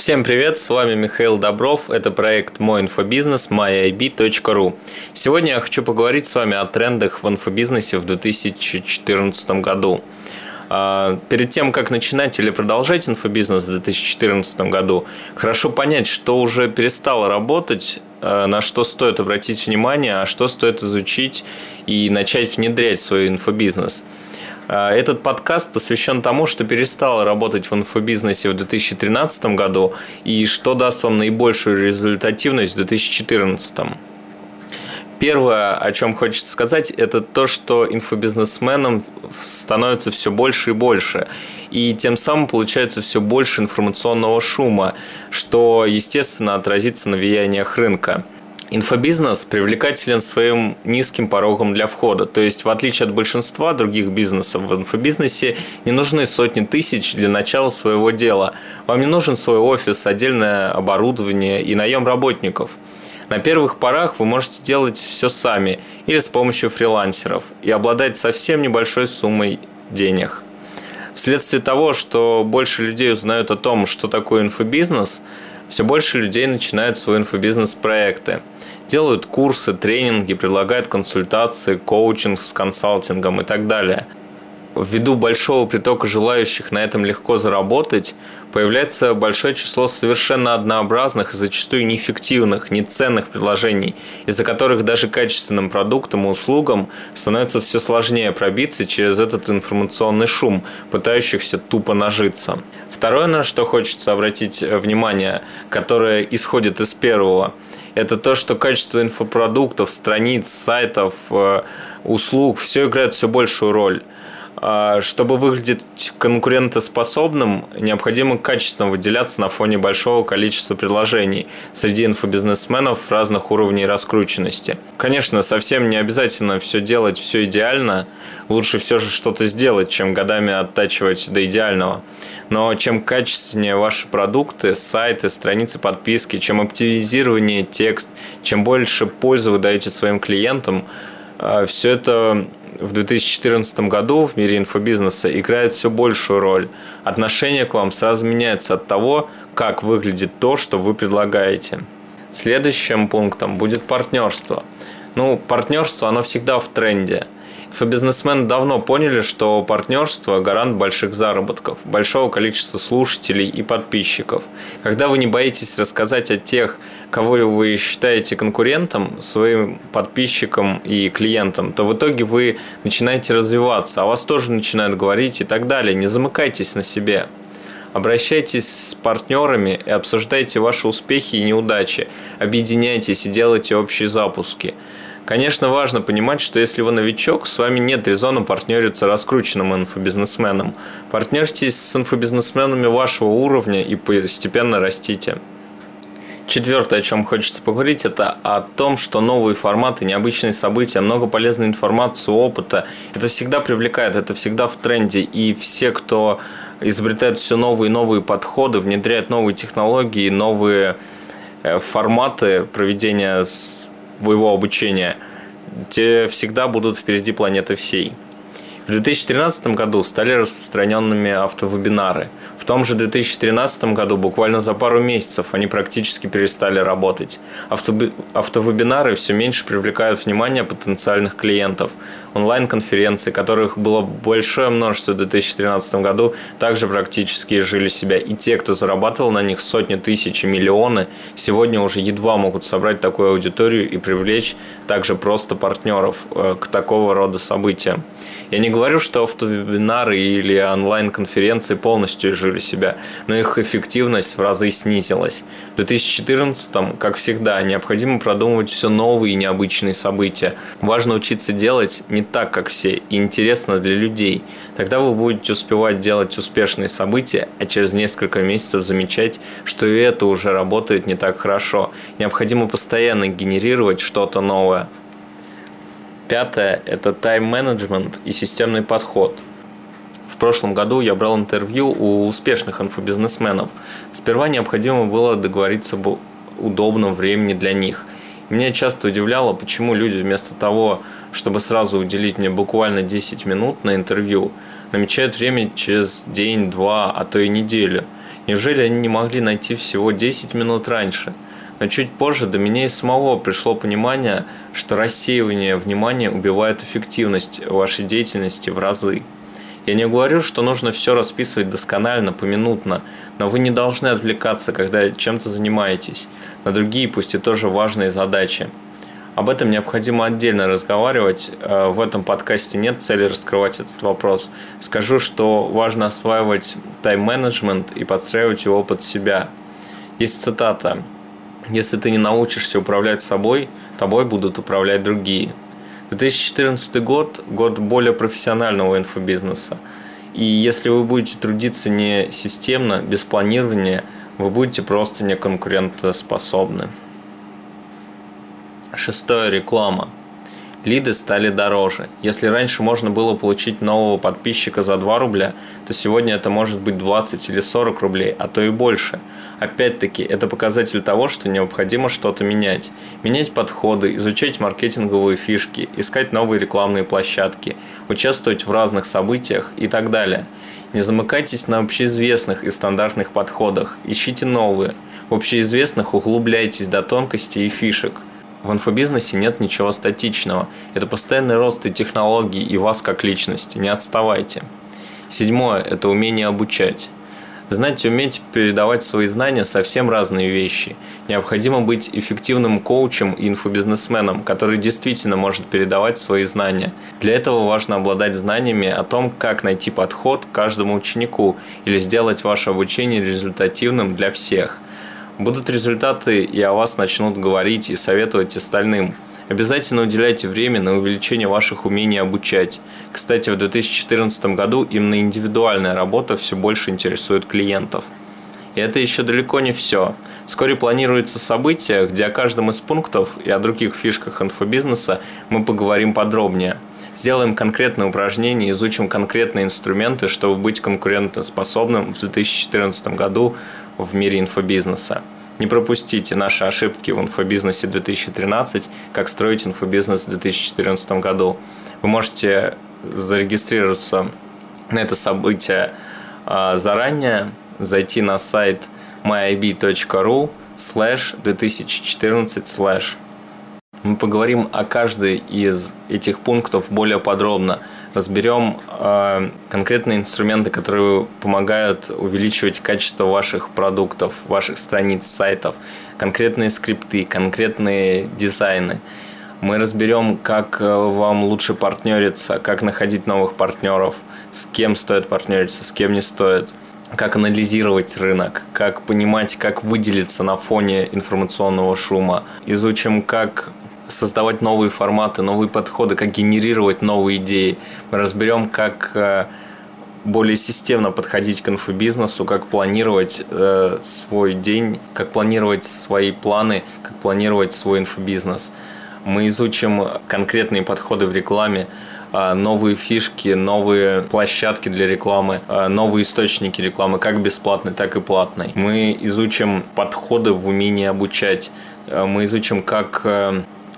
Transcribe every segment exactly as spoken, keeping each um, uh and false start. Всем привет, с вами Михаил Добров, это проект «Мой инфобизнес» май ай би точка ру. Сегодня я хочу поговорить с вами о трендах в инфобизнесе в две тысячи четырнадцатом году. Перед тем, как начинать или продолжать инфобизнес в две тысячи четырнадцатом году, хорошо понять, что уже перестало работать, на что стоит обратить внимание, а что стоит изучить и начать внедрять в свой инфобизнес. Этот подкаст посвящен тому, что перестало работать в инфобизнесе в две тысячи тринадцатом году и что даст вам наибольшую результативность в две тысячи четырнадцатом. Первое, о чем хочется сказать, это то, что инфобизнесменам становится все больше и больше. И тем самым получается все больше информационного шума, что, естественно, отразится на влияниях рынка. Инфобизнес привлекателен своим низким порогом для входа. То есть, в отличие от большинства других бизнесов, в инфобизнесе не нужны сотни тысяч для начала своего дела. Вам не нужен свой офис, отдельное оборудование и наем работников. На первых порах вы можете делать все сами или с помощью фрилансеров и обладать совсем небольшой суммой денег. Вследствие того, что больше людей узнают о том, что такое инфобизнес, все больше людей начинают свои инфобизнес-проекты. Делают курсы, тренинги, предлагают консультации, коучинг с консалтингом и так далее. Ввиду большого притока желающих на этом легко заработать, появляется большое число совершенно однообразных и зачастую неэффективных, неценных предложений, из-за которых даже качественным продуктам и услугам становится все сложнее пробиться через этот информационный шум, пытающихся тупо нажиться. Второе, на что хочется обратить внимание, которое исходит из первого, это то, что качество инфопродуктов, страниц, сайтов, услуг, все играет все большую роль. Чтобы выглядеть конкурентоспособным, необходимо качественно выделяться на фоне большого количества предложений среди инфобизнесменов разных уровней раскрученности. Конечно, совсем не обязательно все делать все идеально, лучше все же что-то сделать, чем годами оттачивать до идеального. Но чем качественнее ваши продукты, сайты, страницы подписки, чем оптимизированнее текст, чем больше пользы вы даете своим клиентам, все это в две тысячи четырнадцатом году в мире инфобизнеса играет все большую роль. Отношение к вам сразу меняется от того, как выглядит то, что вы предлагаете. Следующим пунктом будет партнерство. Ну, партнерство, оно всегда в тренде. Инфобизнесмены давно поняли, что партнерство – гарант больших заработков, большого количества слушателей и подписчиков. Когда вы не боитесь рассказать о тех, кого вы считаете конкурентом, своим подписчикам и клиентам, то в итоге вы начинаете развиваться, о вас тоже начинают говорить и так далее. Не замыкайтесь на себе. Обращайтесь с партнерами и обсуждайте ваши успехи и неудачи. Объединяйтесь и делайте общие запуски. Конечно, важно понимать, что если вы новичок, с вами нет резона партнериться раскрученным инфобизнесменом. Партнеритесь с инфобизнесменами вашего уровня и постепенно растите. Четвертое, о чем хочется поговорить, это о том, что новые форматы, необычные события, много полезной информации, опыта. Это всегда привлекает, это всегда в тренде. И все, кто изобретает все новые и новые подходы, внедряет новые технологии, новые форматы проведения своего обучения, те всегда будут впереди планеты всей. В две тысячи тринадцатом году стали распространенными автовебинары. В том же две тысячи тринадцатом году, буквально за пару месяцев, они практически перестали работать. Автоби... Автовебинары все меньше привлекают внимание потенциальных клиентов. Онлайн-конференции, которых было большое множество в две тысячи тринадцатом году, также практически изжили себя. И те, кто зарабатывал на них сотни тысяч и миллионы, сегодня уже едва могут собрать такую аудиторию и привлечь также просто партнеров к такого рода событиям. Я не говорю, Я говорю, что автовебинары или онлайн-конференции полностью изжили себя, но их эффективность в разы снизилась. В две тысячи четырнадцатом, как всегда, необходимо продумывать все новые и необычные события. Важно учиться делать не так, как все, и интересно для людей. Тогда вы будете успевать делать успешные события, а через несколько месяцев замечать, что и это уже работает не так хорошо. Необходимо постоянно генерировать что-то новое. Пятое – это тайм-менеджмент и системный подход. В прошлом году я брал интервью у успешных инфобизнесменов. Сперва необходимо было договориться об удобном времени для них. Меня часто удивляло, почему люди вместо того, чтобы сразу уделить мне буквально десять минут на интервью, намечают время через день, два, а то и неделю. Неужели они не могли найти всего десять минут раньше? Но чуть позже до меня и самого пришло понимание, что рассеивание внимания убивает эффективность вашей деятельности в разы. Я не говорю, что нужно все расписывать досконально, поминутно, но вы не должны отвлекаться, когда чем-то занимаетесь, на другие, пусть и тоже важные задачи. Об этом необходимо отдельно разговаривать, в этом подкасте нет цели раскрывать этот вопрос. Скажу, что важно осваивать тайм-менеджмент и подстраивать его под себя. Есть цитата: «Если ты не научишься управлять собой, тобой будут управлять другие». две тысячи четырнадцатый год – год более профессионального инфобизнеса. И если вы будете трудиться не системно, без планирования, вы будете просто неконкурентоспособны. Шестое. Реклама. Лиды стали дороже. Если раньше можно было получить нового подписчика за два рубля, то сегодня это может быть двадцать или сорок рублей, а то и больше. Опять-таки, это показатель того, что необходимо что-то менять. Менять подходы, изучать маркетинговые фишки, искать новые рекламные площадки, участвовать в разных событиях и так далее. Не замыкайтесь на общеизвестных и стандартных подходах, ищите новые. В общеизвестных углубляйтесь до тонкостей и фишек. В инфобизнесе нет ничего статичного. Это постоянный рост и технологий, и вас как личности. Не отставайте. Седьмое – это умение обучать. Знать и уметь передавать свои знания – совсем разные вещи. Необходимо быть эффективным коучем и инфобизнесменом, который действительно может передавать свои знания. Для этого важно обладать знаниями о том, как найти подход к каждому ученику или сделать ваше обучение результативным для всех. Будут результаты, и о вас начнут говорить и советовать остальным. Обязательно уделяйте время на увеличение ваших умений обучать. Кстати, в две тысячи четырнадцатом году именно индивидуальная работа все больше интересует клиентов. И это еще далеко не все. Вскоре планируется событие, где о каждом из пунктов и о других фишках инфобизнеса мы поговорим подробнее. Сделаем конкретные упражнения, изучим конкретные инструменты, чтобы быть конкурентоспособным в две тысячи четырнадцатом году в мире инфобизнеса. Не пропустите наши ошибки в инфобизнесе две тысячи тринадцатом, как строить инфобизнес в две тысячи четырнадцатом году. Вы можете зарегистрироваться на это событие заранее, зайти на сайт май ай би точка ру слэш две тысячи четырнадцать слэш. Мы поговорим о каждой из этих пунктов более подробно. Разберем э, конкретные инструменты, которые помогают увеличивать качество ваших продуктов, ваших страниц, сайтов, конкретные скрипты, конкретные дизайны. Мы разберем, как вам лучше партнериться, как находить новых партнеров, с кем стоит партнериться, с кем не стоит, как анализировать рынок, как понимать, как выделиться на фоне информационного шума. Изучим, как создавать новые форматы, новые подходы, как генерировать новые идеи. Мы разберем, как более системно подходить к инфобизнесу, как планировать э, свой день, как планировать свои планы, как планировать свой инфобизнес. Мы изучим конкретные подходы в рекламе, новые фишки, новые площадки для рекламы, новые источники рекламы, как бесплатной, так и платной. Мы изучим подходы в умении обучать, мы изучим, как,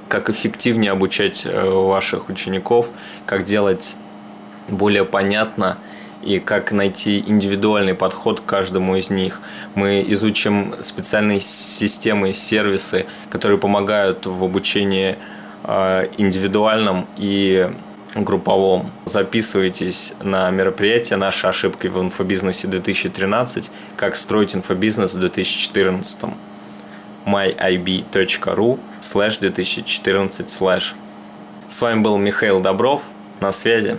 как эффективнее обучать ваших учеников, как делать более понятно и как найти индивидуальный подход к каждому из них. Мы изучим специальные системы и сервисы, которые помогают в обучении индивидуальном и групповом. Записывайтесь на мероприятие «Наши ошибки в инфобизнесе две тысячи тринадцатом. Как строить инфобизнес в две тысячи четырнадцатом». май ай би точка ру слэш две тысячи четырнадцать слэш. С вами был Михаил Добров. На связи.